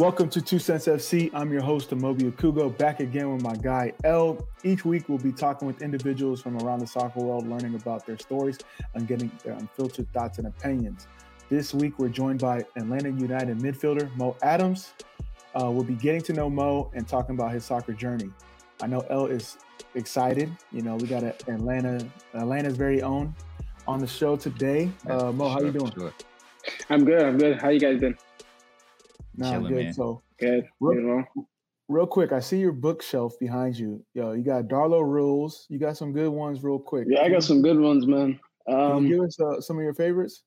Welcome to 2 Cents FC. I'm your host, Amobi Okugo, back again with my guy, L. Each week, we'll be talking with individuals from around the soccer world, learning about their stories and getting their unfiltered thoughts and opinions. This week, we're joined by Atlanta United midfielder, Mo Adams. We'll be getting to know Mo and talking about his soccer journey. I know L is excited. You know, we got Atlanta's very own on the show today. Mo, how you doing? I'm good. How you guys been? I'm good. Man. So good. Real quick, I see your bookshelf behind you. Yo, you got Darlow rules. You got some good ones, real quick. Yeah, I got some good ones, man. Can you give us some of your favorites?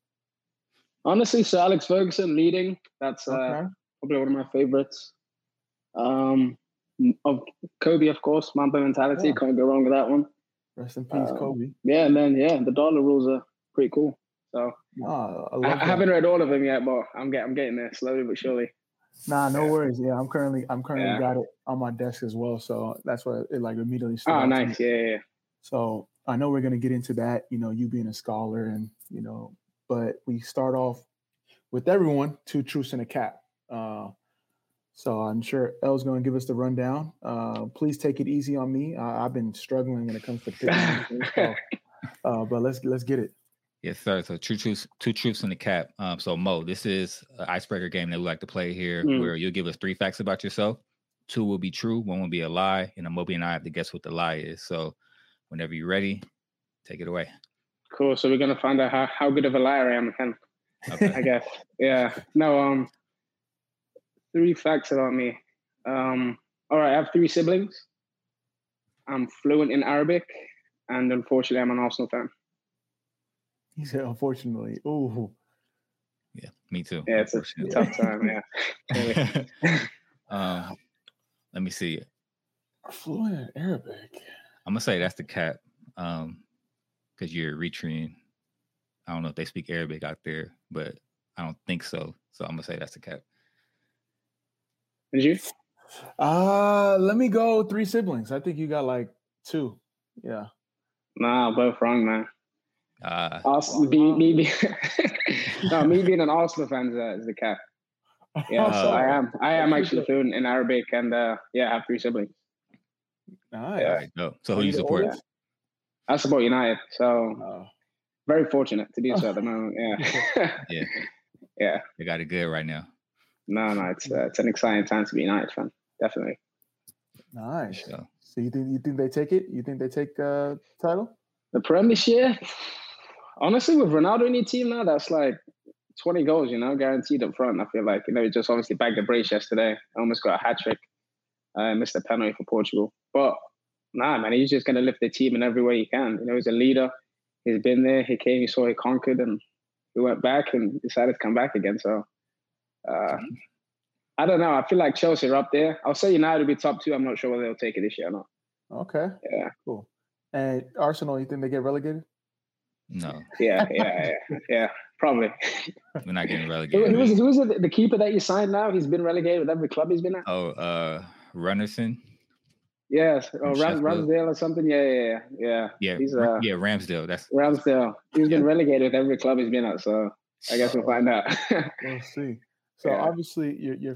Honestly, so Alex Ferguson leading. That's probably one of my favorites. Of Kobe, of course, Mamba mentality. Yeah. Can't go wrong with that one. Rest in peace, Kobe. Yeah, man. Yeah, the Darlow rules are pretty cool. So I haven't read all of them yet, but I'm getting there slowly but surely. No worries. Yeah, I'm currently got it on my desk as well. So that's what it like immediately started. Oh, nice. Yeah. So I know we're gonna get into that. You know, you being a scholar, and you know, but we start off with everyone 2 truths and a cap. So I'm sure El's gonna give us the rundown. Please take it easy on me. I've been struggling when it comes to pitching. But let's get it. Yes, sir. So two truths in the cap. So Mo, this is an icebreaker game that we like to play here where you'll give us 3 facts about yourself. 2 will be true. 1 will be a lie. And Moby and I have to guess what the lie is. So whenever you're ready, take it away. Cool. So we're going to find out how good of a liar I am. Okay. I guess. Yeah. No, 3 facts about me. All right. I have 3 siblings. I'm fluent in Arabic. And unfortunately, I'm an Arsenal fan. He said, unfortunately. Ooh. Yeah, me too. Yeah, it's a tough time, yeah. Let me see. Fluent in Arabic. I'm going to say that's the cap because you're Eritrean. I don't know if they speak Arabic out there, but I don't think so. So I'm going to say that's the cap. Did you? Let me go 3 siblings. I think you got like 2. Yeah. Nah, both wrong, man. Me being an Arsenal fan is the cap. Yeah, so I am actually fluent in Arabic, and I have 3 siblings. Nice. Yeah. No. So who do you support? Yeah. I support United. So very fortunate to be so at the moment. Yeah. Yeah. They got it good right now. No, it's an exciting time to be United fan. Definitely. Nice. So you think they take it? You think they take title? The Premiership, honestly, with Ronaldo in your team now, that's like 20 goals, you know, guaranteed up front. I feel like, you know, he just obviously bagged the brace yesterday. Almost got a hat-trick. Missed a penalty for Portugal. But, man, he's just going to lift the team in every way he can. You know, he's a leader. He's been there. He came, he saw, he conquered, and he went back and decided to come back again. So, I don't know. I feel like Chelsea are up there. I'll say United will be top 2. I'm not sure whether they'll take it this year or not. Okay. Yeah. Cool. And Arsenal, you think they get relegated? No. Yeah. Probably. We're not getting relegated. Who was the keeper that you signed now? He's been relegated with every club he's been at. Oh, Runderson? Yes. Oh, Ramsdale or something? Yeah. Yeah, Ramsdale. That's Ramsdale. He's been relegated with every club he's been at, so I guess we'll find out. We'll see. So obviously you're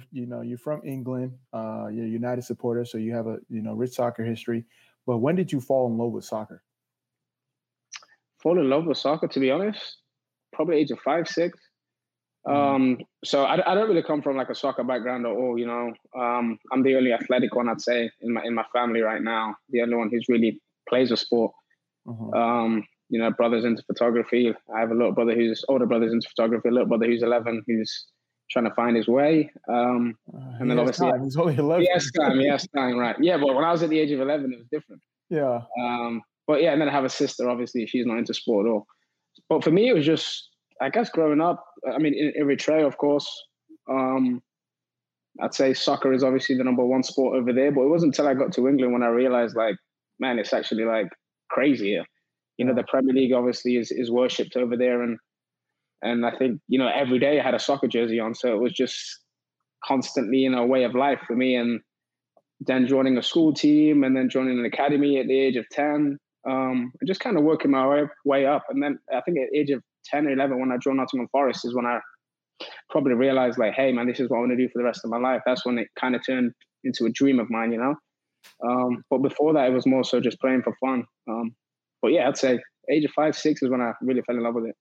from England. You're a United supporter, so you have a rich soccer history. But when did you fall in love with soccer? Fall in love with soccer, to be honest, probably age of 5, 6. So I don't really come from like a soccer background at all. I'm the only athletic one, I'd say, in my family right now. The only one who's really plays a sport. Uh-huh. Brother's into photography. I have a little brother who's older brother's into photography. A little brother who's 11, who's trying to find his way. And then obviously, he's only 11. Yes, time, right. Yeah, but when I was at the age of 11, it was different. Yeah. But yeah, and then I have a sister, obviously, she's not into sport at all. But for me, it was just, I guess, growing up, I mean, in Eritrea, of course, I'd say soccer is obviously the #1 sport over there, but it wasn't until I got to England when I realized, like, man, it's actually like crazy here. The Premier League obviously is worshipped over there, And I think, every day I had a soccer jersey on. So it was just constantly, a way of life for me. And then joining a school team and then joining an academy at the age of 10, and just kind of working my way up. And then I think at the age of 10 or 11, when I joined Nottingham Forest is when I probably realized like, hey man, this is what I want to do for the rest of my life. That's when it kind of turned into a dream of mine, you know? But before that, it was more so just playing for fun. But yeah, I'd say age of 5, 6 is when I really fell in love with it.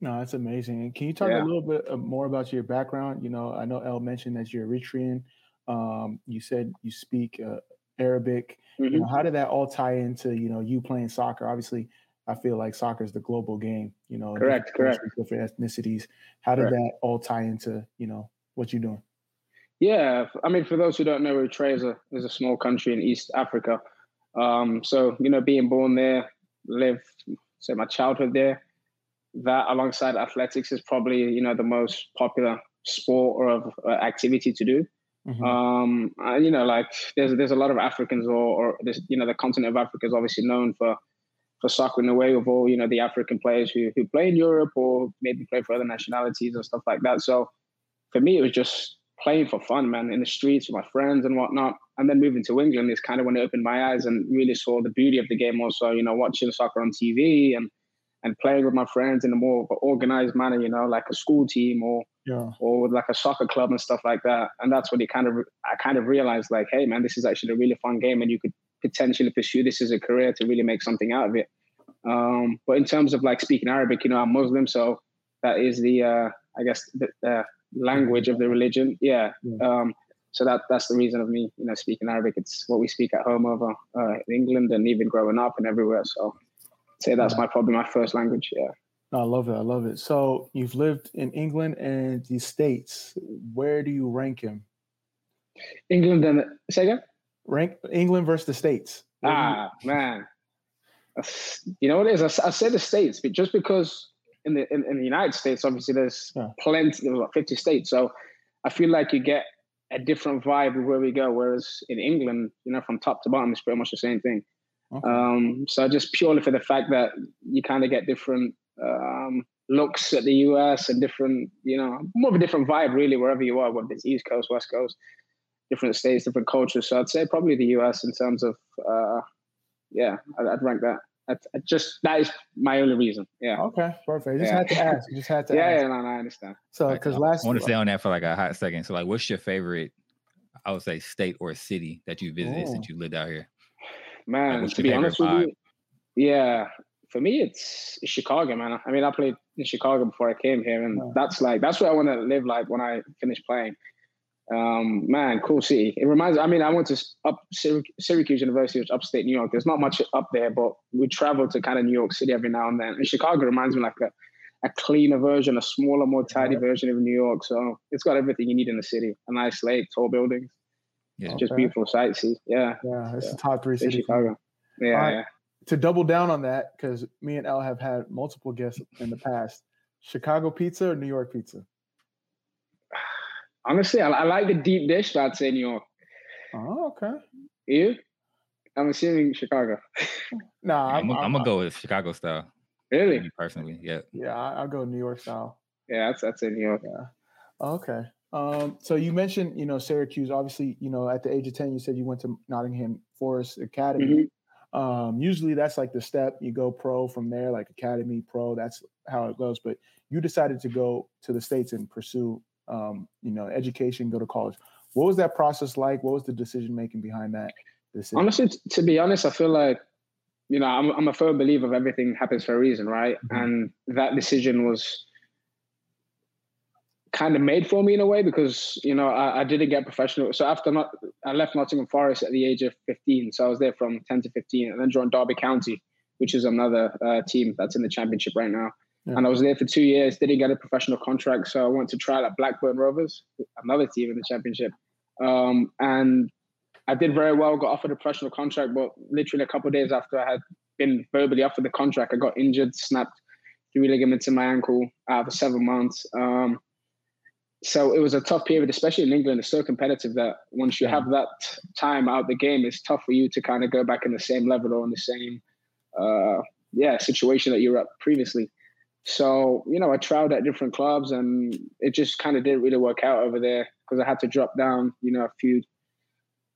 No, that's amazing. And can you talk a little bit more about your background? You know, I know El mentioned that you're Eritrean. You said you speak Arabic. Mm-hmm. You know, how did that all tie into, you know, you playing soccer? Obviously, I feel like soccer is the global game, you know. Different ethnicities. How did that all tie into, you know, what you're doing? Yeah, I mean, for those who don't know, Eritrea is a small country in East Africa. So, you know, being born there, lived my childhood there, that alongside athletics is probably, you know, the most popular sport or activity to do. Mm-hmm. And, you know, like there's a lot of Africans or this, you know, the continent of Africa is obviously known for soccer in a way of all, you know, the African players who play in Europe or maybe play for other nationalities or stuff like that. So for me, it was just playing for fun, man, in the streets with my friends and whatnot. And then moving to England is kind of when it opened my eyes and really saw the beauty of the game also, you know, watching soccer on TV and playing with my friends in a more organized manner, you know, like a school team or with like a soccer club and stuff like that. And that's when I kind of realized like, hey man, this is actually a really fun game and you could potentially pursue this as a career to really make something out of it. But in terms of like speaking Arabic, you know, I'm Muslim. So that is the language of the religion. Yeah. So that's the reason of me, you know, speaking Arabic. It's what we speak at home over in England and even growing up and everywhere. So say that's probably my first language. Yeah. I love it. I love it. So you've lived in England and the States. Where do you rank him? England and say again? Rank England versus the States. Man. You know what it is? I say the States, but just because in the United States, obviously there's plenty, there's like 50 states. So I feel like you get a different vibe of where we go. Whereas in England, you know, from top to bottom, it's pretty much the same thing. Okay. So just purely for the fact that you kind of get different looks at the US and different, you know, more of a different vibe really wherever you are, whether it's East Coast, West Coast, different states, different cultures. So I'd say probably the US in terms of, I'd rank that. That is my only reason. Yeah. Okay. Perfect. Had to ask. You just had to ask. Yeah, no, I understand. So, because I want to stay on that for like a hot second. So, like, what's your favorite, I would say, state or city that you visited since you lived out here? Man, like, to be honest with you, for me, it's Chicago, man. I mean, I played in Chicago before I came here, and that's where I want to live. Like when I finish playing, man, cool city. It reminds. I mean, I went to Syracuse University, which is upstate New York. There's not much up there, but we travel to kind of New York City every now and then. And Chicago reminds me like a cleaner version, a smaller, more tidy version of New York. So it's got everything you need in the city: a nice lake, tall buildings. Yeah, it's just beautiful sightseeing. Yeah, yeah, it's the top 3 cities. Chicago. Yeah, yeah. To double down on that, because me and El have had multiple guests in the past: Chicago pizza or New York pizza? Honestly, I like the deep dish, but I'd say New York. Oh, okay. You? I'm assuming Chicago. Nah, I'm gonna go with Chicago style. Really? Me personally, yeah. Yeah, I'll go New York style. Yeah, I'd say New York. Yeah. Okay. So you mentioned, you know, Syracuse. Obviously, you know, at the age of 10, you said you went to Nottingham Forest Academy. Mm-hmm. Usually that's like the step you go pro from there, like academy, pro, that's how it goes. But you decided to go to the States and pursue, you know, education, go to college. What was that process like? What was the decision-making behind that decision? Honestly, to be honest, I feel like, you know, I'm a firm believer of everything happens for a reason, right? Mm-hmm. And that decision was kind of made for me in a way because, you know, I didn't get professional. So I left Nottingham Forest at the age of 15. So I was there from 10 to 15 and then joined Derby County, which is another team that's in the championship right now. Yeah. And I was there for 2 years, didn't get a professional contract. So I went to trial at Blackburn Rovers, another team in the championship. And I did very well, got offered a professional contract, but literally a couple of days after I had been verbally offered the contract, I got injured, snapped 3 ligaments in my ankle for 7 months. So it was a tough period, especially in England. It's so competitive that once you have that time out the game, it's tough for you to kind of go back in the same level or in the same, situation that you were at previously. So, you know, I tried at different clubs and it just kind of didn't really work out over there because I had to drop down, you know, a few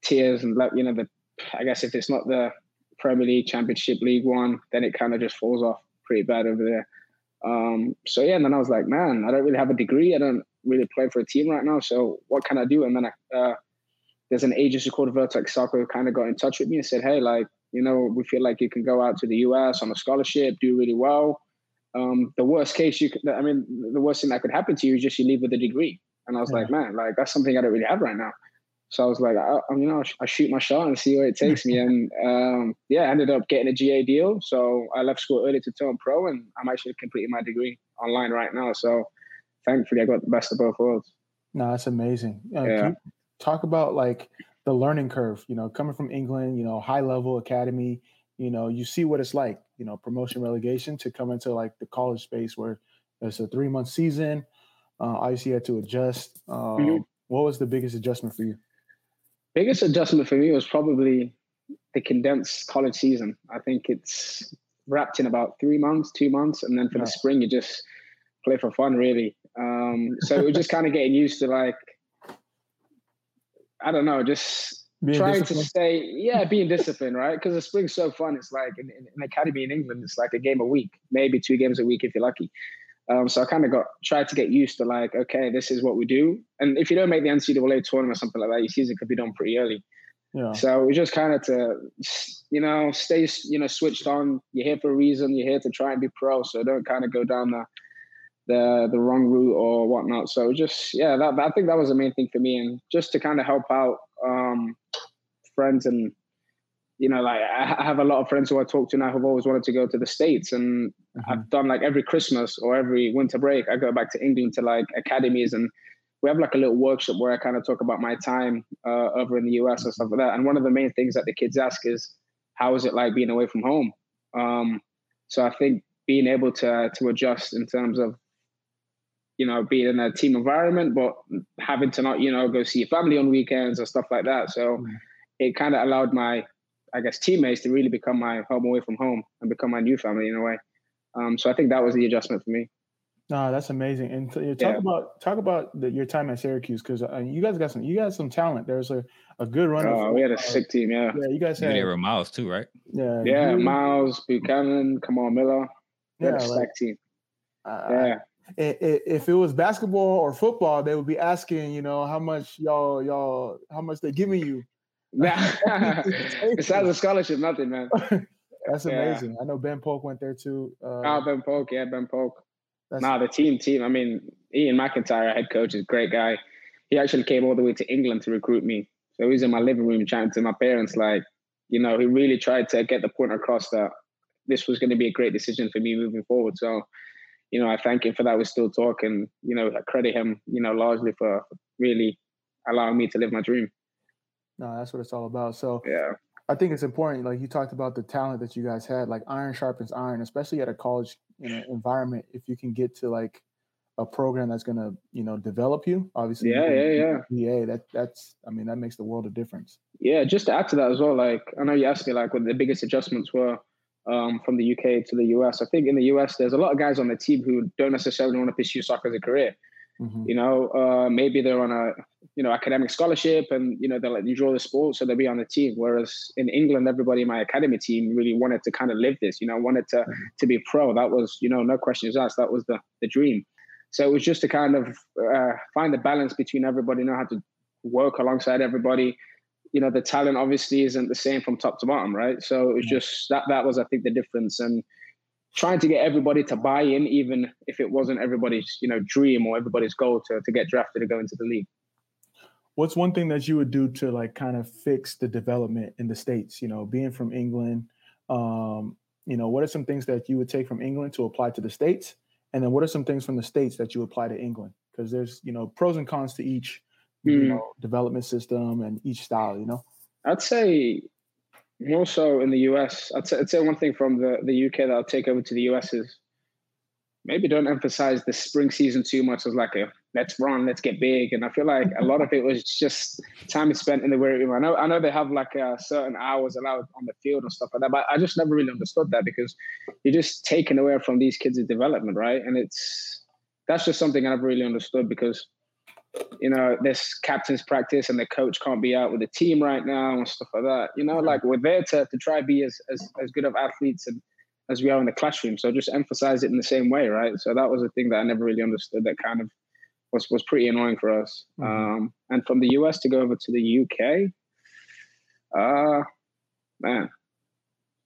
tiers and, you know, I guess if it's not the Premier League, Championship, League One, then it kind of just falls off pretty bad over there. So, yeah, and then I was like, man, I don't really have a degree. I don't really playing for a team right now, so what can I do? And then there's an agency called Vertex Soccer who kind of got in touch with me and said, hey, like, you know, we feel like you can go out to the US on a scholarship, do really well. The worst case you could, I mean, the worst thing that could happen to you is just you leave with a degree. And I was like, man, like, that's something I don't really have right now. So I was like, I shoot my shot and see where it takes me. And I ended up getting a GA deal. So I left school early to turn pro, and I'm actually completing my degree online right now. So thankfully, I got the best of both worlds. No, that's amazing. Can you talk about like the learning curve, you know, coming from England, you know, high level academy, you know, you see what it's like, you know, promotion, relegation, to come into like the college space where it's a 3-month season. Obviously, you had to adjust. What was the biggest adjustment for you? Biggest adjustment for me was probably the condensed college season. I think it's wrapped in about 2 months. And then for the spring, you just play for fun, really. So we're just kind of getting used to, like, I don't know, just trying to stay, being disciplined, right? Because the spring's so fun. It's like in academy in England, it's like a game a week, maybe 2 games a week if you're lucky. So I kind of tried to get used to, like, okay, this is what we do. And if you don't make the NCAA tournament or something like that, your season could be done pretty early. Yeah. So it was just kind of to, you know, stay, you know, switched on. You're here for a reason. You're here to try and be pro. So don't kind of go down the wrong route or whatnot. So just, I think that was the main thing for me. And just to kind of help out friends and, you know, like, I have a lot of friends who I talk to now who've always wanted to go to the States, and I've done, like, every Christmas or every winter break, I go back to England to, like, academies, and we have, like, a little workshop where I kind of talk about my time over in the US and stuff like that. And one of the main things that the kids ask is, how is it like being away from home? So I think being able to adjust in terms of, you know, being in a team environment, but having to not, you know, go see your family on weekends or stuff like that. So it kind of allowed my, I guess, teammates to really become my home away from home and become my new family in a way. So I think that was the adjustment for me. No, that's amazing. And talk about your time at Syracuse, because you guys got some talent. There's a good run. Oh, we had a sick team. Yeah. Yeah, you guys had. They were Miles too, right? Yeah. Yeah, Miles, Buchanan, Kamal Miller. Yeah, a sick team. If it was basketball or football, they would be asking, you know, how much they giving you. Besides a scholarship, nothing, man. That's amazing. I know Ben Polk went there too. Ben Polk. The team. I mean, Ian McIntyre, head coach, is a great guy. He actually came all the way to England to recruit me. So he's in my living room chatting to my parents, like, you know, he really tried to get the point across that this was going to be a great decision for me moving forward. So, you know, I thank him for that. We still talk, and, you know, I credit him, you know, largely for really allowing me to live my dream. No, that's what it's all about. So I think it's important. Like, you talked about the talent that you guys had, like, iron sharpens iron, especially at a college, you know, environment. If you can get to, like, a program that's going to, you know, develop you, obviously. That makes the world a difference. Yeah. Just to add to that as well. Like, I know you asked me, like, what the biggest adjustments were from the UK to the US. I think in the US, there's a lot of guys on the team who don't necessarily want to pursue soccer as a career. You know, maybe they're on a, you know, academic scholarship, and, you know, they're like, you draw the sport, so they'll be on the team. Whereas in England, everybody in my academy team really wanted to kind of live this, you know, wanted to be pro. That was, you know, no questions asked. That was the dream. So it was just to kind of find the balance between everybody, know how to work alongside everybody. You know, the talent obviously isn't the same from top to bottom, right? So it was just that was, I think, the difference. And trying to get everybody to buy in, even if it wasn't everybody's, you know, dream or everybody's goal to get drafted or go into the league. What's one thing that you would do to, like, kind of fix the development in the States? You know, being from England, you know, what are some things that you would take from England to apply to the States? And then what are some things from the States that you apply to England? Because there's, you know, pros and cons to each, you know, development system and each style, you know? I'd say... more so in the US, I'd say one thing from the UK that I'll take over to the US is maybe don't emphasize the spring season too much as like a let's run, let's get big. And I feel like a lot of it was just time spent in the weight room. I know they have like certain hours allowed on the field and stuff like that, but I just never really understood that because you're just taken away from these kids' development, right? And that's just something I never really understood because, you know, there's captain's practice and the coach can't be out with the team right now and stuff like that. You know, like we're there to try to be as good of athletes and as we are in the classroom. So just emphasize it in the same way, right? So that was a thing that I never really understood that kind of was pretty annoying for us. And from the US to go over to the UK, man,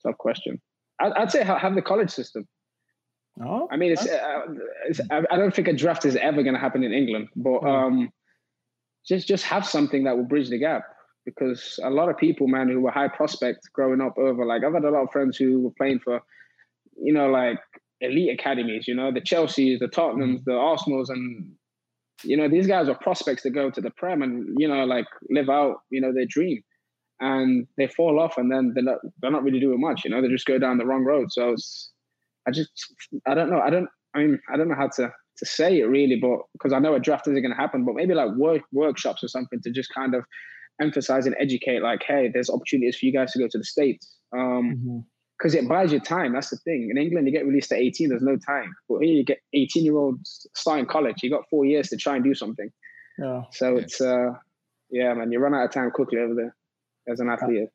tough question. I'd say have the college system. Oh, I mean, it's I don't think a draft is ever going to happen in England, but just have something that will bridge the gap, because a lot of people, man, who were high prospects growing up over, like, I've had a lot of friends who were playing for, you know, like elite academies, you know, the Chelseas, the Tottenhams, the Arsenals, and, you know, these guys are prospects that go to the Prem and, you know, like live out, you know, their dream. And they fall off, and then they're not really doing much, you know. They just go down the wrong road. So I don't know how to say it really, but because I know a draft isn't going to happen, but maybe like workshops or something to just kind of emphasize and educate, like, hey, there's opportunities for you guys to go to the States, because it buys your time. That's the thing. In England, you get released at 18. There's no time. But here you get 18-year-olds starting college. You got 4 years to try and do something. Yeah. So it's yeah, man, you run out of time quickly over there as an athlete.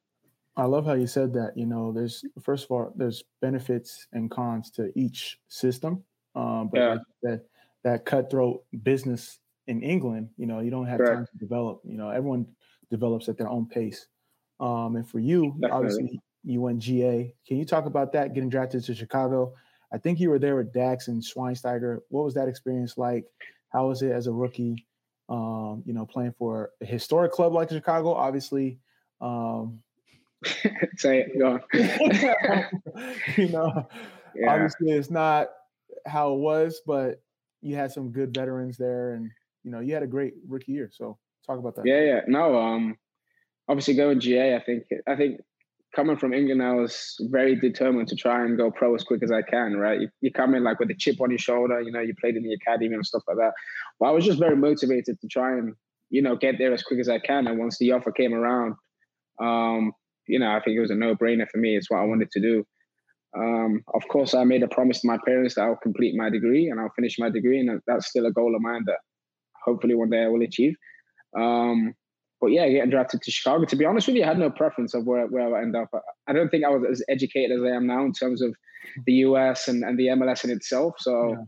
I love how you said that. You know, there's, first of all, there's benefits and cons to each system. But yeah, that cutthroat business in England, you know, you don't have time to develop. You know, everyone develops at their own pace. And for you, obviously, you went GA. Can you talk about that, getting drafted to Chicago? I think you were there with Dax and Schweinsteiger. What was that experience like? How was it as a rookie, you know, playing for a historic club like Chicago, obviously? Say it, go on. You know, yeah, obviously it's not how it was, but you had some good veterans there, and, you know, you had a great rookie year. So talk about that. Yeah. No, obviously going GA, I think coming from England, I was very determined to try and go pro as quick as I can, right? You come in like with a chip on your shoulder, you know, you played in the academy and stuff like that. But I was just very motivated to try and, you know, get there as quick as I can. And once the offer came around, you know, I think it was a no-brainer for me. It's what I wanted to do. Of course, I made a promise to my parents that I'll complete my degree and I'll finish my degree, and that's still a goal of mine that hopefully one day I will achieve. But yeah, getting drafted to Chicago, to be honest with you, I had no preference of where I end up. I don't think I was as educated as I am now in terms of the US and the MLS in itself. So, yeah,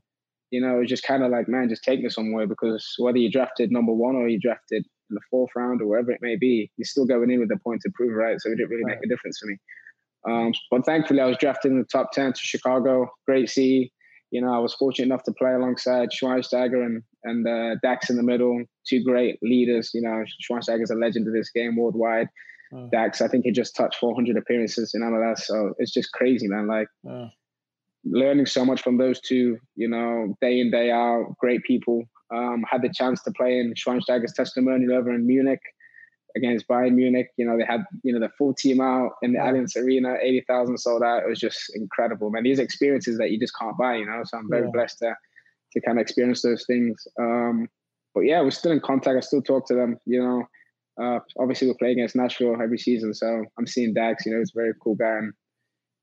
you know, it was just kind of like, man, just take me somewhere, because whether you drafted number one or you drafted in the fourth round or wherever it may be, you're still going in with a point to prove, right? So it didn't really make a difference for me. But thankfully, I was drafted in the top 10 to Chicago. Great C. You know, I was fortunate enough to play alongside Schweinsteiger and Dax in the middle. Two great leaders. You know, Schweinsteiger's a legend of this game worldwide. Dax, I think he just touched 400 appearances in MLS. So it's just crazy, man. Like, learning so much from those two, you know, day in, day out, great people. Had the chance to play in Schweinsteiger's testimonial over in Munich against Bayern Munich. You know, they had, you know, the full team out in the Allianz Arena, 80,000 sold out. It was just incredible, man. These experiences that you just can't buy, you know. So I'm very blessed to kind of experience those things. But yeah, we're still in contact. I still talk to them, you know. Obviously, we play against Nashville every season, so I'm seeing Dax. You know, he's a very cool guy, and,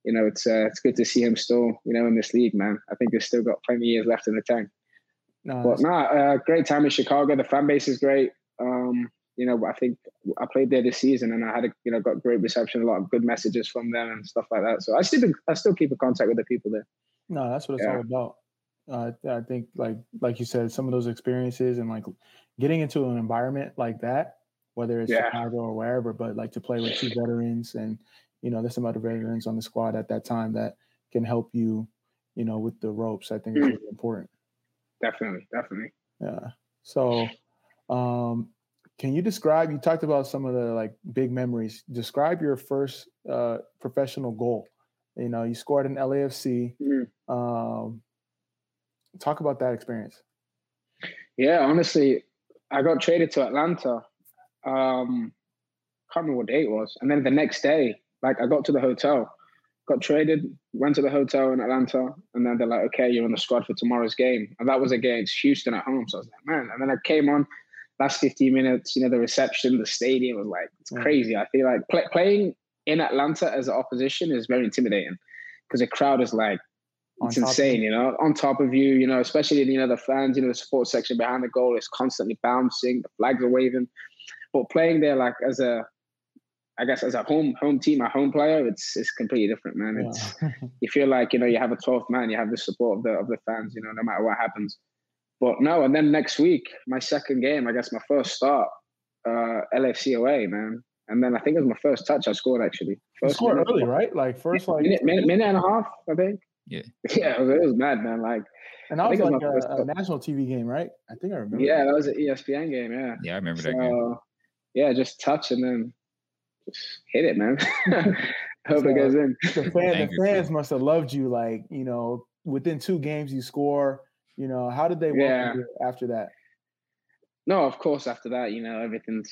you know, it's good to see him still, you know, in this league, man. I think he's still got plenty of years left in the tank. Great time in Chicago. The fan base is great. You know, I think I played there this season, and I had, you know, got great reception, a lot of good messages from them and stuff like that. So I still keep in contact with the people there. No, that's what it's all about. I think, like you said, some of those experiences and like getting into an environment like that, whether it's Chicago or wherever, but like to play with two veterans, and, you know, there's some other veterans on the squad at that time that can help you, you know, with the ropes. I think it's really important. Definitely. Yeah. So, can you describe, you talked about some of the like big memories, describe your first professional goal. You know, you scored in LAFC. Talk about that experience. Yeah, honestly, I got traded to Atlanta. Can't remember what day it was. And then the next day, like, I got to the hotel, got traded, went to the hotel in Atlanta, and then they're like, okay, you're on the squad for tomorrow's game. And that was against Houston at home. So I was like, man. And then I came on, last 15 minutes, you know, the reception, the stadium was like, it's crazy. I feel like playing in Atlanta as an opposition is very intimidating, because the crowd is like, it's insane, you know, on top of you, you know, especially, you know, the fans, you know, the support section behind the goal is constantly bouncing, the flags are waving. But playing there, like, as a, I guess, as a home team, a home player, it's completely different, man. It's you feel like, you know, you have a 12th man, you have the support of the fans, you know, no matter what happens. But no, and then next week, my second game, I guess my first start, LFC away, man. And then I think it was my first touch I scored, actually. First scored early, right? Like, first, like... Minute and a half, I think. Yeah. Yeah, it was mad, man. Like, and that was like a national TV game, right? I think I remember. Yeah, that was an ESPN game, yeah. Yeah, I remember that game. Yeah, just touch and then just hit it, man. Hope it goes in. The fans must have loved you, like, you know, within two games you score. You know, how did they welcome you after that? No, of course, after that, you know, everything's...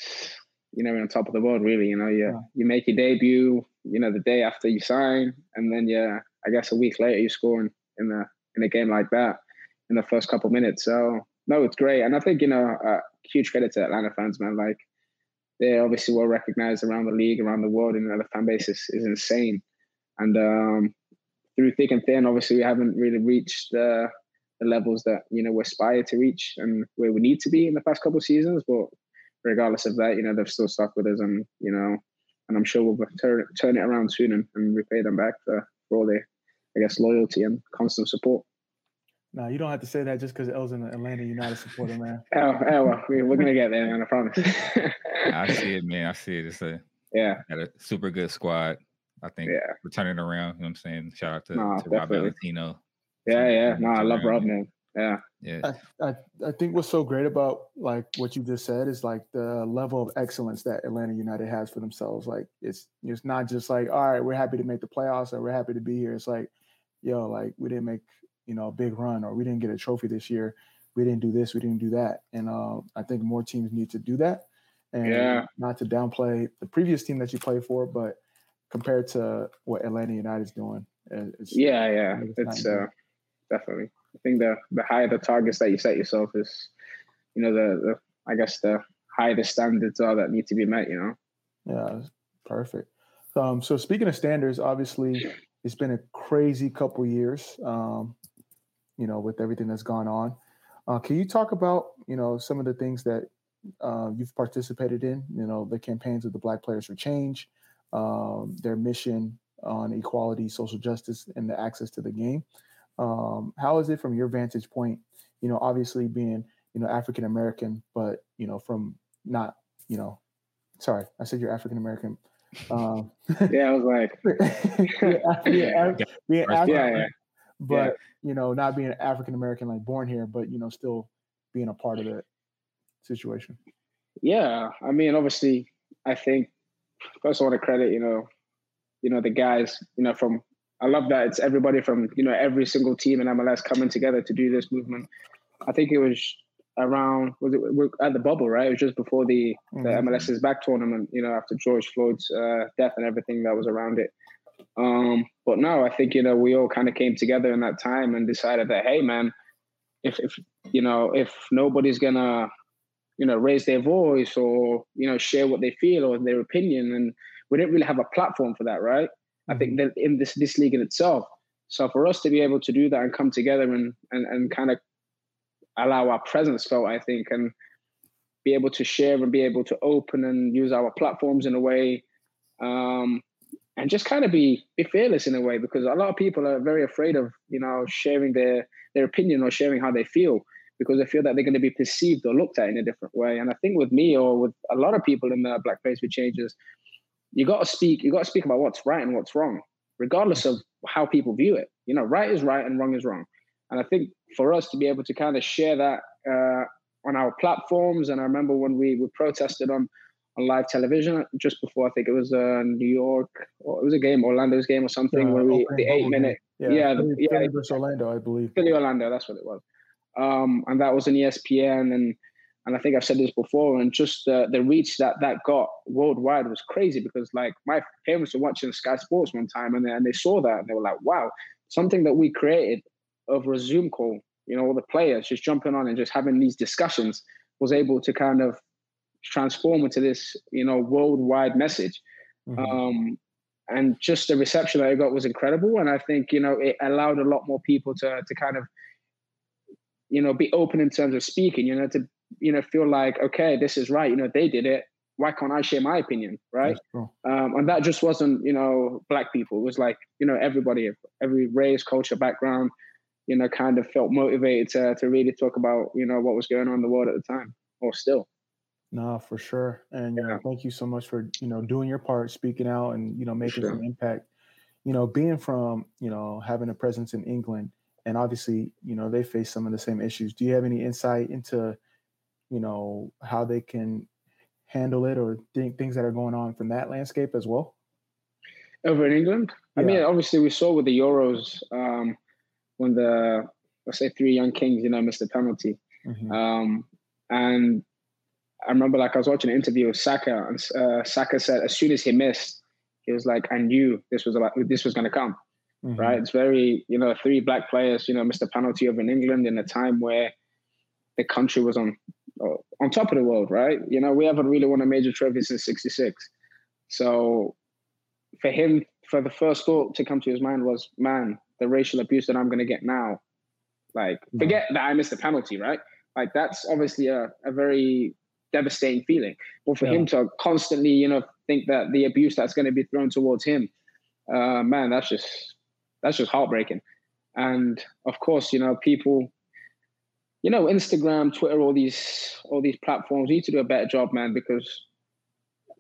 You know, we're on top of the world, really. You know, you make your debut, you know, the day after you sign. And then, I guess a week later, you're scoring in a game like that in the first couple minutes. So, no, it's great. And I think, you know, huge credit to Atlanta fans, man. Like, they're obviously well recognized around the league, around the world, and the fan base is insane. And through thick and thin, obviously, we haven't really reached the levels that, you know, we aspire to reach and where we need to be in the past couple of seasons. But regardless of that, you know, they've still stuck with us, and, you know, and I'm sure we'll turn it around soon and repay them back for all their, I guess, loyalty and constant support. No, you don't have to say that just because El's an Atlanta United supporter, man. Well, we're going to get there, man, I promise. I see it, man. I see it. It's a super good squad. I think we're turning around, you know what I'm saying? Shout out to Rob Valentino. Yeah. No, I love Rob, man. Yeah. I think what's so great about like what you just said is like the level of excellence that Atlanta United has for themselves. Like it's not just like, all right, we're happy to make the playoffs or we're happy to be here. It's like, yo, like we didn't make, you know, a big run, or we didn't get a trophy this year. We didn't do this. We didn't do that. And I think more teams need to do that. And not to downplay the previous team that you played for, but compared to what Atlanta United is doing, it's definitely. I think the higher the targets that you set yourself is, you know, the I guess the higher the standards are that need to be met, you know? Yeah, perfect. So speaking of standards, obviously it's been a crazy couple years, you know, with everything that's gone on. Can you talk about, you know, some of the things that you've participated in, you know, the campaigns of the Black Players for Change, their mission on equality, social justice, and the access to the game? How is it from your vantage point, you know, obviously being, you know, African-American, but, you know, from not, you know, sorry, I said you're African-American. Yeah, I was like. being African, but, you know, not being African-American, like born here, but, you know, still being a part of the situation. Yeah. I mean, obviously, I think first I want to credit, you know, the guys, you know, from, I love that it's everybody from, you know, every single team in MLS coming together to do this movement. I think it was around, we're at the bubble, right? It was just before the MLS's back tournament, you know, after George Floyd's death and everything that was around it. But no, I think, you know, we all kind of came together in that time and decided that, hey, man, if nobody's going to, you know, raise their voice or, you know, share what they feel or their opinion, and we didn't really have a platform for that, right? I think that in this league in itself. So for us to be able to do that and come together and kind of allow our presence felt, I think, and be able to share and be able to open and use our platforms in a way, and just kind of be fearless in a way, because a lot of people are very afraid of, you know, sharing their opinion or sharing how they feel, because they feel that they're going to be perceived or looked at in a different way. And I think with me or with a lot of people in the Black Players for Changes, You got to speak about what's right and what's wrong, regardless of how people view it. You know, right is right and wrong is wrong. And I think for us to be able to kind of share that on our platforms, and I remember when we protested on live television just before, I think it was New York, or it was a game, Orlando's game or something, where we the 8 minute, Orlando, I believe. Philly, Orlando, that's what it was. And that was an ESPN and I think I've said this before, and just the reach that got worldwide was crazy, because like my parents were watching Sky Sports one time and they saw that and they were like, wow, something that we created over a Zoom call, you know, all the players just jumping on and just having these discussions was able to kind of transform into this, you know, worldwide message. Mm-hmm. And just the reception that I got was incredible. And I think, you know, it allowed a lot more people to kind of, you know, be open in terms of speaking, you know, to, you know, feel like, okay, this is right. You know, they did it. Why can't I share my opinion? Right. Cool. And that just wasn't, you know, Black people. It was like, you know, everybody, every race, culture, background, you know, kind of felt motivated to really talk about, you know, what was going on in the world at the time, or still. No, for sure. And you know, thank you so much for, you know, doing your part, speaking out and, you know, making an impact, you know, being from, you know, having a presence in England. And obviously, you know, they face some of the same issues. Do you have any insight into, you know, how they can handle it, or things that are going on from that landscape as well? Over in England? Yeah. I mean, obviously we saw with the Euros when the, let's say, three young kings, you know, missed a penalty. Mm-hmm. And I remember, like, I was watching an interview with Saka, and Saka said as soon as he missed, he was like, I knew this was going to come. Mm-hmm. Right. It's very, you know, three black players, you know, missed a penalty over in England in a time where the country was on top of the world. Right. You know, we haven't really won a major trophy since '66. So for him, the first thought to come to his mind was, man, the racial abuse that I'm going to get now. Like, forget that I missed a penalty. Right. Like, that's obviously a very devastating feeling. But for him to constantly, you know, think that the abuse that's going to be thrown towards him, man, that's just heartbreaking. And of course, you know, people, you know, Instagram, Twitter, all these platforms need to do a better job, man, because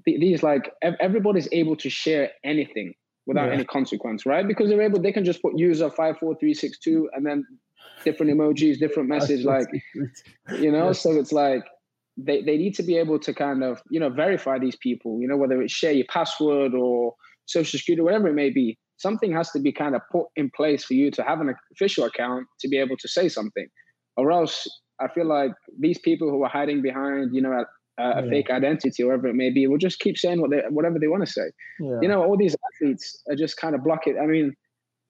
these, like, everybody's able to share anything without any consequence, right? Because they can just put user 54362 and then different emojis, different message, like, you know, so it's like, they need to be able to kind of, you know, verify these people, you know, whether it's share your password or social security, whatever it may be. Something has to be kind of put in place for you to have an official account to be able to say something, or else I feel like these people who are hiding behind, you know, a fake identity or whatever it may be, will just keep saying whatever they want to say. Yeah. You know, all these athletes are just kind of block it. I mean,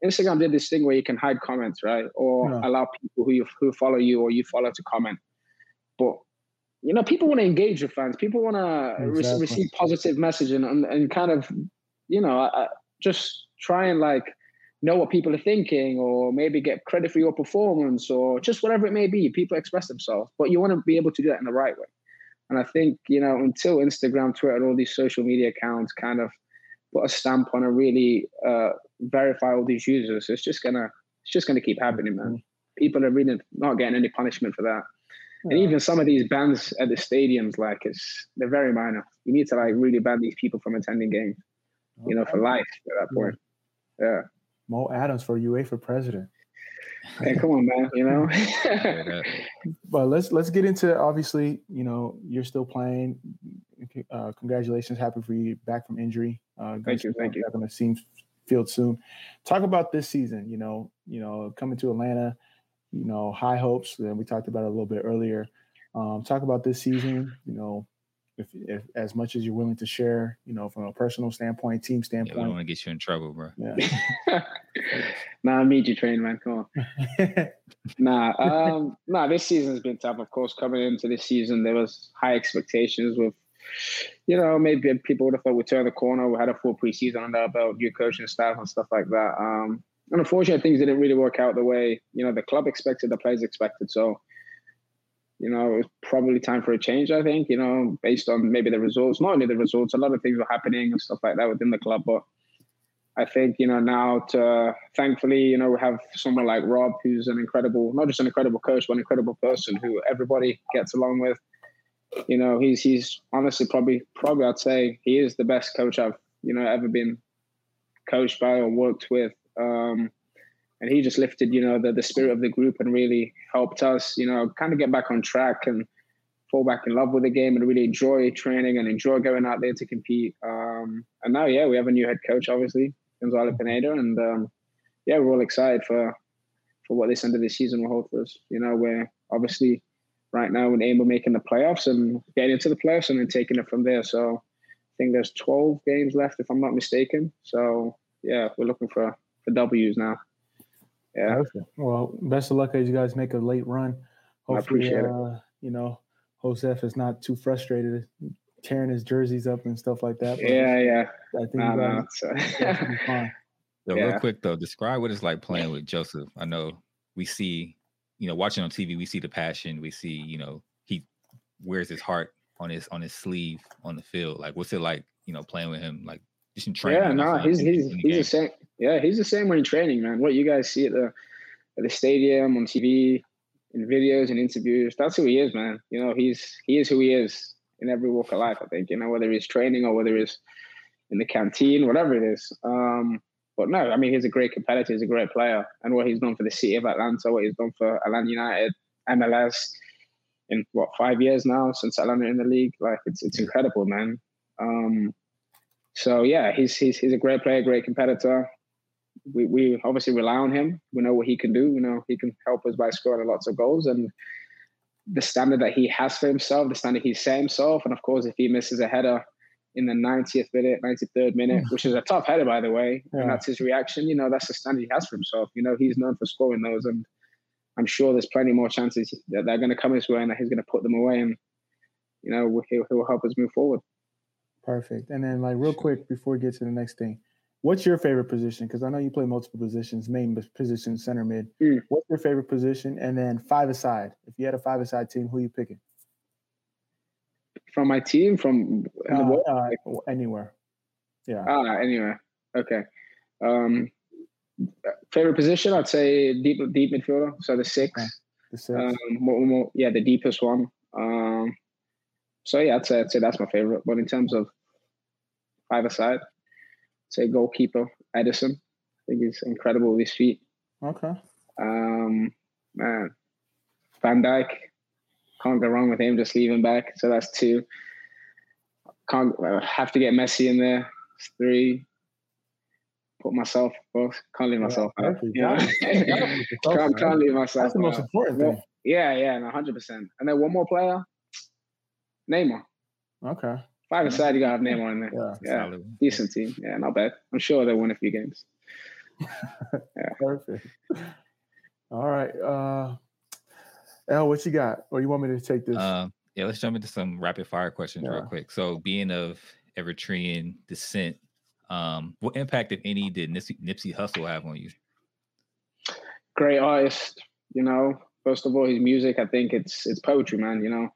Instagram did this thing where you can hide comments, right? Or allow people who follow you or you follow to comment. But, you know, people want to engage with fans. People want to receive positive messaging and kind of, you know, just try and, like, know what people are thinking, or maybe get credit for your performance, or just whatever it may be. People express themselves, but you want to be able to do that in the right way. And I think, you know, until Instagram, Twitter, all these social media accounts kind of put a stamp on and really verify all these users, it's just gonna keep happening, man. People are really not getting any punishment for that. And even some of these bans at the stadiums, like, they're very minor. You need to, like, really ban these people from attending games. You know, for life at that point. Yeah. Mo Adams for UEFA president. Hey, come on, man, you know. But let's get into, obviously, you know, you're still playing. Congratulations. Happy for you. Back from injury. Thank you. Back on the field soon. Talk about this season, you know, coming to Atlanta, you know, high hopes. And we talked about it a little bit earlier. Talk about this season, you know, If as much as you're willing to share, you know, from a personal standpoint, team standpoint. Yeah, we don't want to get you in trouble, bro. Yeah. Nah, I need you, train, man. Come on. Nah, this season's been tough. Of course, coming into this season, there was high expectations with, you know, maybe people would have thought we'd turn the corner. We had a full preseason under our belt, new coaching staff and stuff like that. And unfortunately, things didn't really work out the way, you know, the club expected, the players expected. So, you know, it's probably time for a change, I think, you know, based on maybe the results. Not only the results, a lot of things were happening and stuff like that within the club. But I think, you know, now thankfully, you know, we have someone like Rob, who's not just an incredible coach, but an incredible person who everybody gets along with. You know, he's honestly probably I'd say he is the best coach I've, you know, ever been coached by or worked with. And he just lifted, you know, the spirit of the group and really helped us, you know, kind of get back on track and fall back in love with the game and really enjoy training and enjoy going out there to compete. And now, we have a new head coach, obviously, Gonzalo Pineda. And, we're all excited for what this end of the season will hold for us. You know, we're obviously right now with aim of making the playoffs and getting into the playoffs and then taking it from there. So I think there's 12 games left, if I'm not mistaken. So, yeah, we're looking for W's now. Yeah. Perfect. Well, best of luck as you guys make a late run. Hopefully, I appreciate it. You know, Josef is not too frustrated tearing his jerseys up and stuff like that. But yeah. I think it's fine. So real quick though, describe what it's like playing with Josef. I know we see, you know, watching on TV, we see the passion. We see, you know, he wears his heart on his sleeve on the field. Like, what's it like, you know, playing with him? Like, just in training. Yeah, he's the same. Yeah, he's the same when in training, man. What you guys see at the at the stadium, on TV, in videos and interviews. That's who he is, man. You know, he is who he is in every walk of life, I think, you know, whether he's training or whether he's in the canteen, whatever it is. But no, I mean, he's a great competitor. He's a great player. And what he's done for the city of Atlanta, what he's done for Atlanta United, MLS, in, 5 years now since Atlanta in the league? Like, it's incredible, man. So, yeah, he's a great player, great competitor. We obviously rely on him. We know what he can do. You know, he can help us by scoring lots of goals. And the standard that he has for himself, the standard he set himself, and, of course, if he misses a header in the 93rd minute, which is a tough header, by the way, and that's his reaction, you know, that's the standard he has for himself. You know, he's known for scoring those, and I'm sure there's plenty more chances that they're going to come his way and that he's going to put them away, and, you know, he'll help us move forward. Perfect. And then, like, real quick before we get to the next thing, what's your favorite position? Because I know you play multiple positions, main position, center mid. What's your favorite position? And then five-a-side. If you had a five-a-side team, who are you picking? From my team, from anywhere. Yeah. Anywhere. Okay. Favorite position, I'd say deep midfielder. So the six. Okay. The six. The deepest one. So yeah, I'd say that's my favorite. But in terms of five aside, I'd say goalkeeper Edison. I think he's incredible with his feet. Okay. Man, Van Dijk. Can't go wrong with him, just leave him back. So that's two. Have to get Messi in there. That's three. Put myself, of course. Can't leave myself out. Yeah. Can't leave myself That's the most important thing. Yeah, 100%. And then one more player, Neymar. Okay. Five aside, you got to have Neymar in there. Yeah. Decent team. Yeah, not bad. I'm sure they'll win a few games. Perfect. All right. El, what you got? Or you want me to take this? Let's jump into some rapid fire questions real quick. So, being of Eritrean descent, what impact, if any, did Nipsey Hussle have on you? Great artist, you know. First of all, his music. I think it's poetry, man. You know,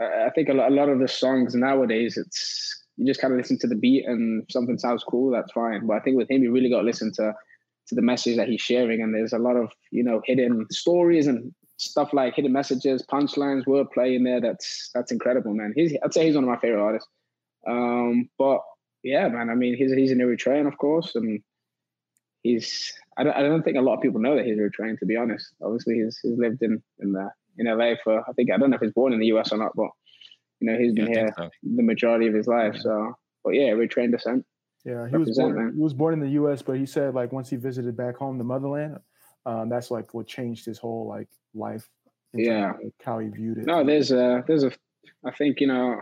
I think a lot of the songs nowadays, it's you just kind of listen to the beat and if something sounds cool, that's fine. But I think with him, you really got to listen to the message that he's sharing, and there's a lot of, you know, hidden stories and stuff, like hidden messages, punchlines, wordplay in there. That's incredible, man. I'd say he's one of my favorite artists. But yeah, man, I mean, he's an Eritrean, of course, and I don't think a lot of people know that he's Eritrean, to be honest. Obviously, he's lived in LA for, I think, I don't know if he's born in the US or not, but you know, he's been here the majority of his life. Yeah. So, but yeah, Eritrean descent. Yeah, he was born in the U.S., but he said, like, once he visited back home, the motherland, that's, like, what changed his whole, like, life. How he viewed it. No, there's a, I think, you know,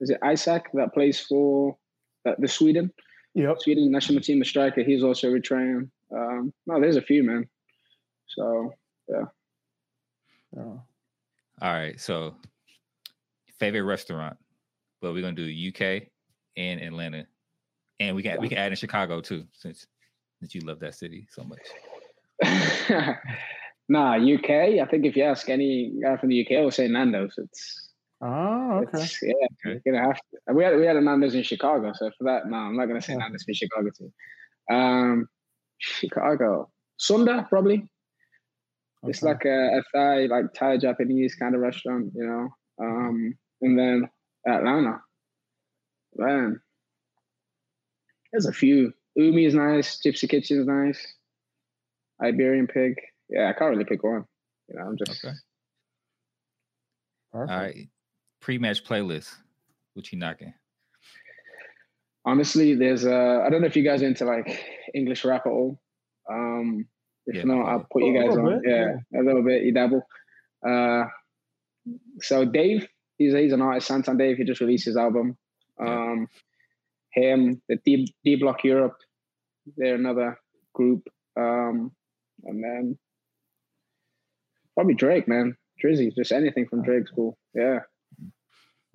is it Isaac that plays for the Sweden? Yeah. Sweden national team, a striker. He's also Eritrean. No, there's a few, man. So, yeah. All right, so favorite restaurant. Well, we're going to do UK and Atlanta. And we can add in Chicago too, since you love that city so much. UK. I think if you ask any guy from the UK, will say Nando's. You're gonna have to. We had a Nando's in Chicago, so for that, no, I'm not gonna say Nando's in Chicago too. Chicago, Sunda probably. Okay. It's like a Thai, like Thai Japanese kind of restaurant, you know. And then Atlanta, man. There's a few. Umi is nice. Gypsy Kitchen is nice. Iberian Pig. Yeah, I can't really pick one. You know, I'm just... Okay. All right. Pre-match playlist. What you knocking? Honestly, there's I don't know if you guys are into, like, English rap at all. I'll put you guys on. A little bit. You dabble. So Dave, he's an artist. Santan Dave, he just released his album. Him, the D Block Europe, they're another group. And then probably Drake, man. Drizzy, just anything from Drake's cool. Yeah.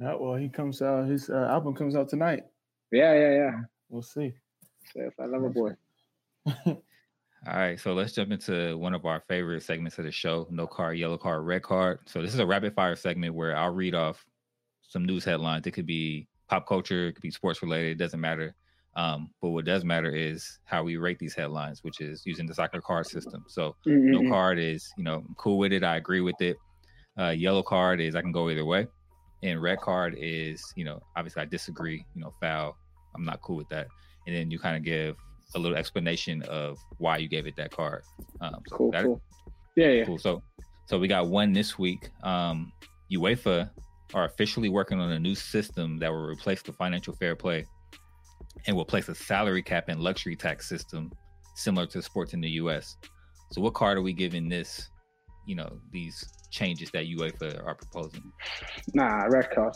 Yeah, well, he comes out, his album comes out tonight. Yeah. We'll see. So I love a boy. All right, so let's jump into one of our favorite segments of the show, No Card, Yellow Card, Red Card. So this is a rapid fire segment where I'll read off some news headlines. It could be pop culture, it could be sports related, it doesn't matter. But what does matter is how we rate these headlines, which is using the soccer card system. So no card is, you know, I'm cool with it. I agree with it. Yellow card is I can go either way. And red card is, you know, obviously I disagree, you know, foul. I'm not cool with that. And then you kind of give a little explanation of why you gave it that card. Cool. Yeah. Cool. So we got one this week. UEFA are officially working on a new system that will replace the financial fair play and will place a salary cap and luxury tax system similar to sports in the U.S. So what card are we giving this, you know, these changes that UEFA are proposing? Red card.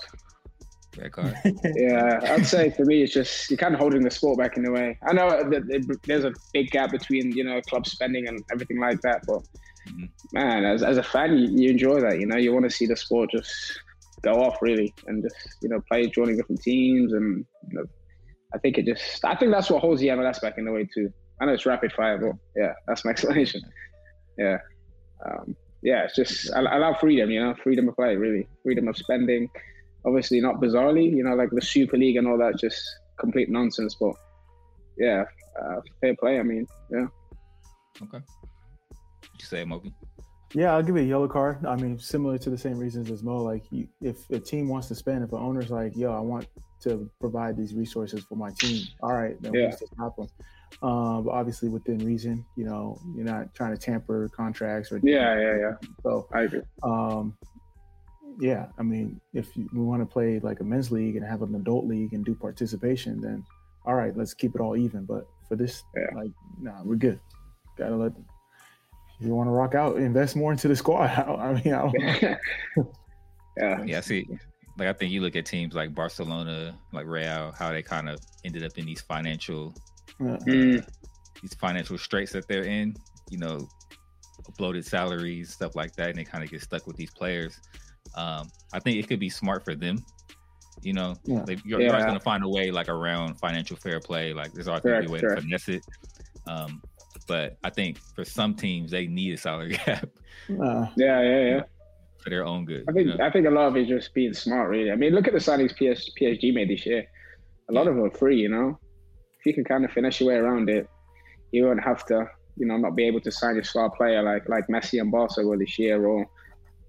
Red card. Yeah, I'd say for me, it's just you're kind of holding the sport back in a way. I know that there's a big gap between, you know, club spending and everything like that, but man, as a fan, you enjoy that, you know? You want to see the sport just go off, really, and just, you know, players joining different teams and, you know, I think that's what holds the MLS back in the way too. I know it's rapid fire, but yeah, that's my explanation. Yeah. It's just, I love freedom, you know, freedom of play, really. Freedom of spending. Obviously not bizarrely, you know, like the Super League and all that, just complete nonsense. But yeah, fair play, I mean, yeah. Okay. What'd you say, Moby? Yeah, I'll give it a yellow card. I mean, similar to the same reasons as Mo, like if a team wants to spend, if an owner's like, yo, I want to provide these resources for my team. All right, then what's the problem? But obviously within reason, you know, you're not trying to tamper contracts or yeah. So I agree. Yeah, I mean, if we want to play like a men's league and have an adult league and do participation, then all right, let's keep it all even. But for this, we're good. Gotta let them. If you want to rock out, invest more into the squad. I don't yeah, see. Like, I think you look at teams like Barcelona, like Real, how they kind of ended up in these financial straits that they're in, you know, bloated salaries, stuff like that. And they kind of get stuck with these players. I think it could be smart for them. You know, you're always going to find a way like around financial fair play. Like there's always going to be a way to finesse it. But I think for some teams, they need a salary cap. For their own good. I think a lot of it is just being smart, really. I mean, look at the signings PSG made this year. A lot of them are free, you know. If you can kind of finesse your way around it, you won't have to, you know, not be able to sign a star player like Messi and Barca were this year, or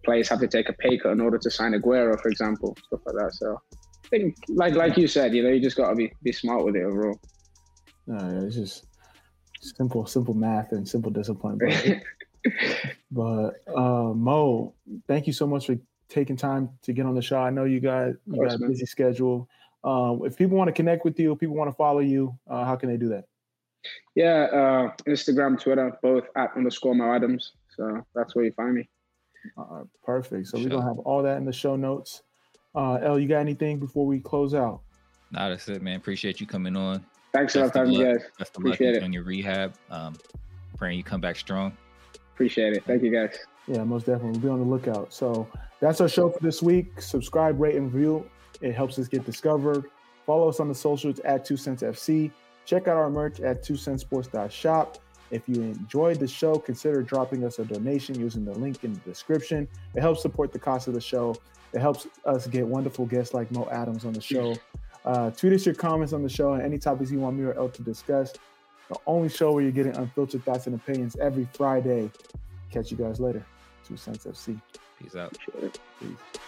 players have to take a pay cut in order to sign Aguero, for example, stuff like that. So I think, like you said, you know, you just got to be smart with it overall. It's just simple math and simple discipline. But Mo, thank you so much for taking time to get on the show. I know you got a busy schedule. If people want to connect with you, if people want to follow you, how can they do that? Yeah, Instagram, Twitter, both @_Mo Adams. So that's where you find me. Perfect. So we're going to have all that in the show notes. El, you got anything before we close out? Nah, that's it, man. Appreciate you coming on. Thanks a lot for having you guys. Best of luck on your rehab. Praying you come back strong. Appreciate it. Thank you, guys. Yeah, most definitely. We'll be on the lookout. So that's our show for this week. Subscribe, rate, and review. It helps us get discovered. Follow us on the socials @2centsfc. Check out our merch at 2centsports.shop. If you enjoyed the show, consider dropping us a donation using the link in the description. It helps support the cost of the show. It helps us get wonderful guests like Mo Adams on the show. Tweet us your comments on the show and any topics you want me or Elle to discuss. The only show where you're getting unfiltered thoughts and opinions every Friday. Catch you guys later. 2 Cents FC. Peace out. Peace.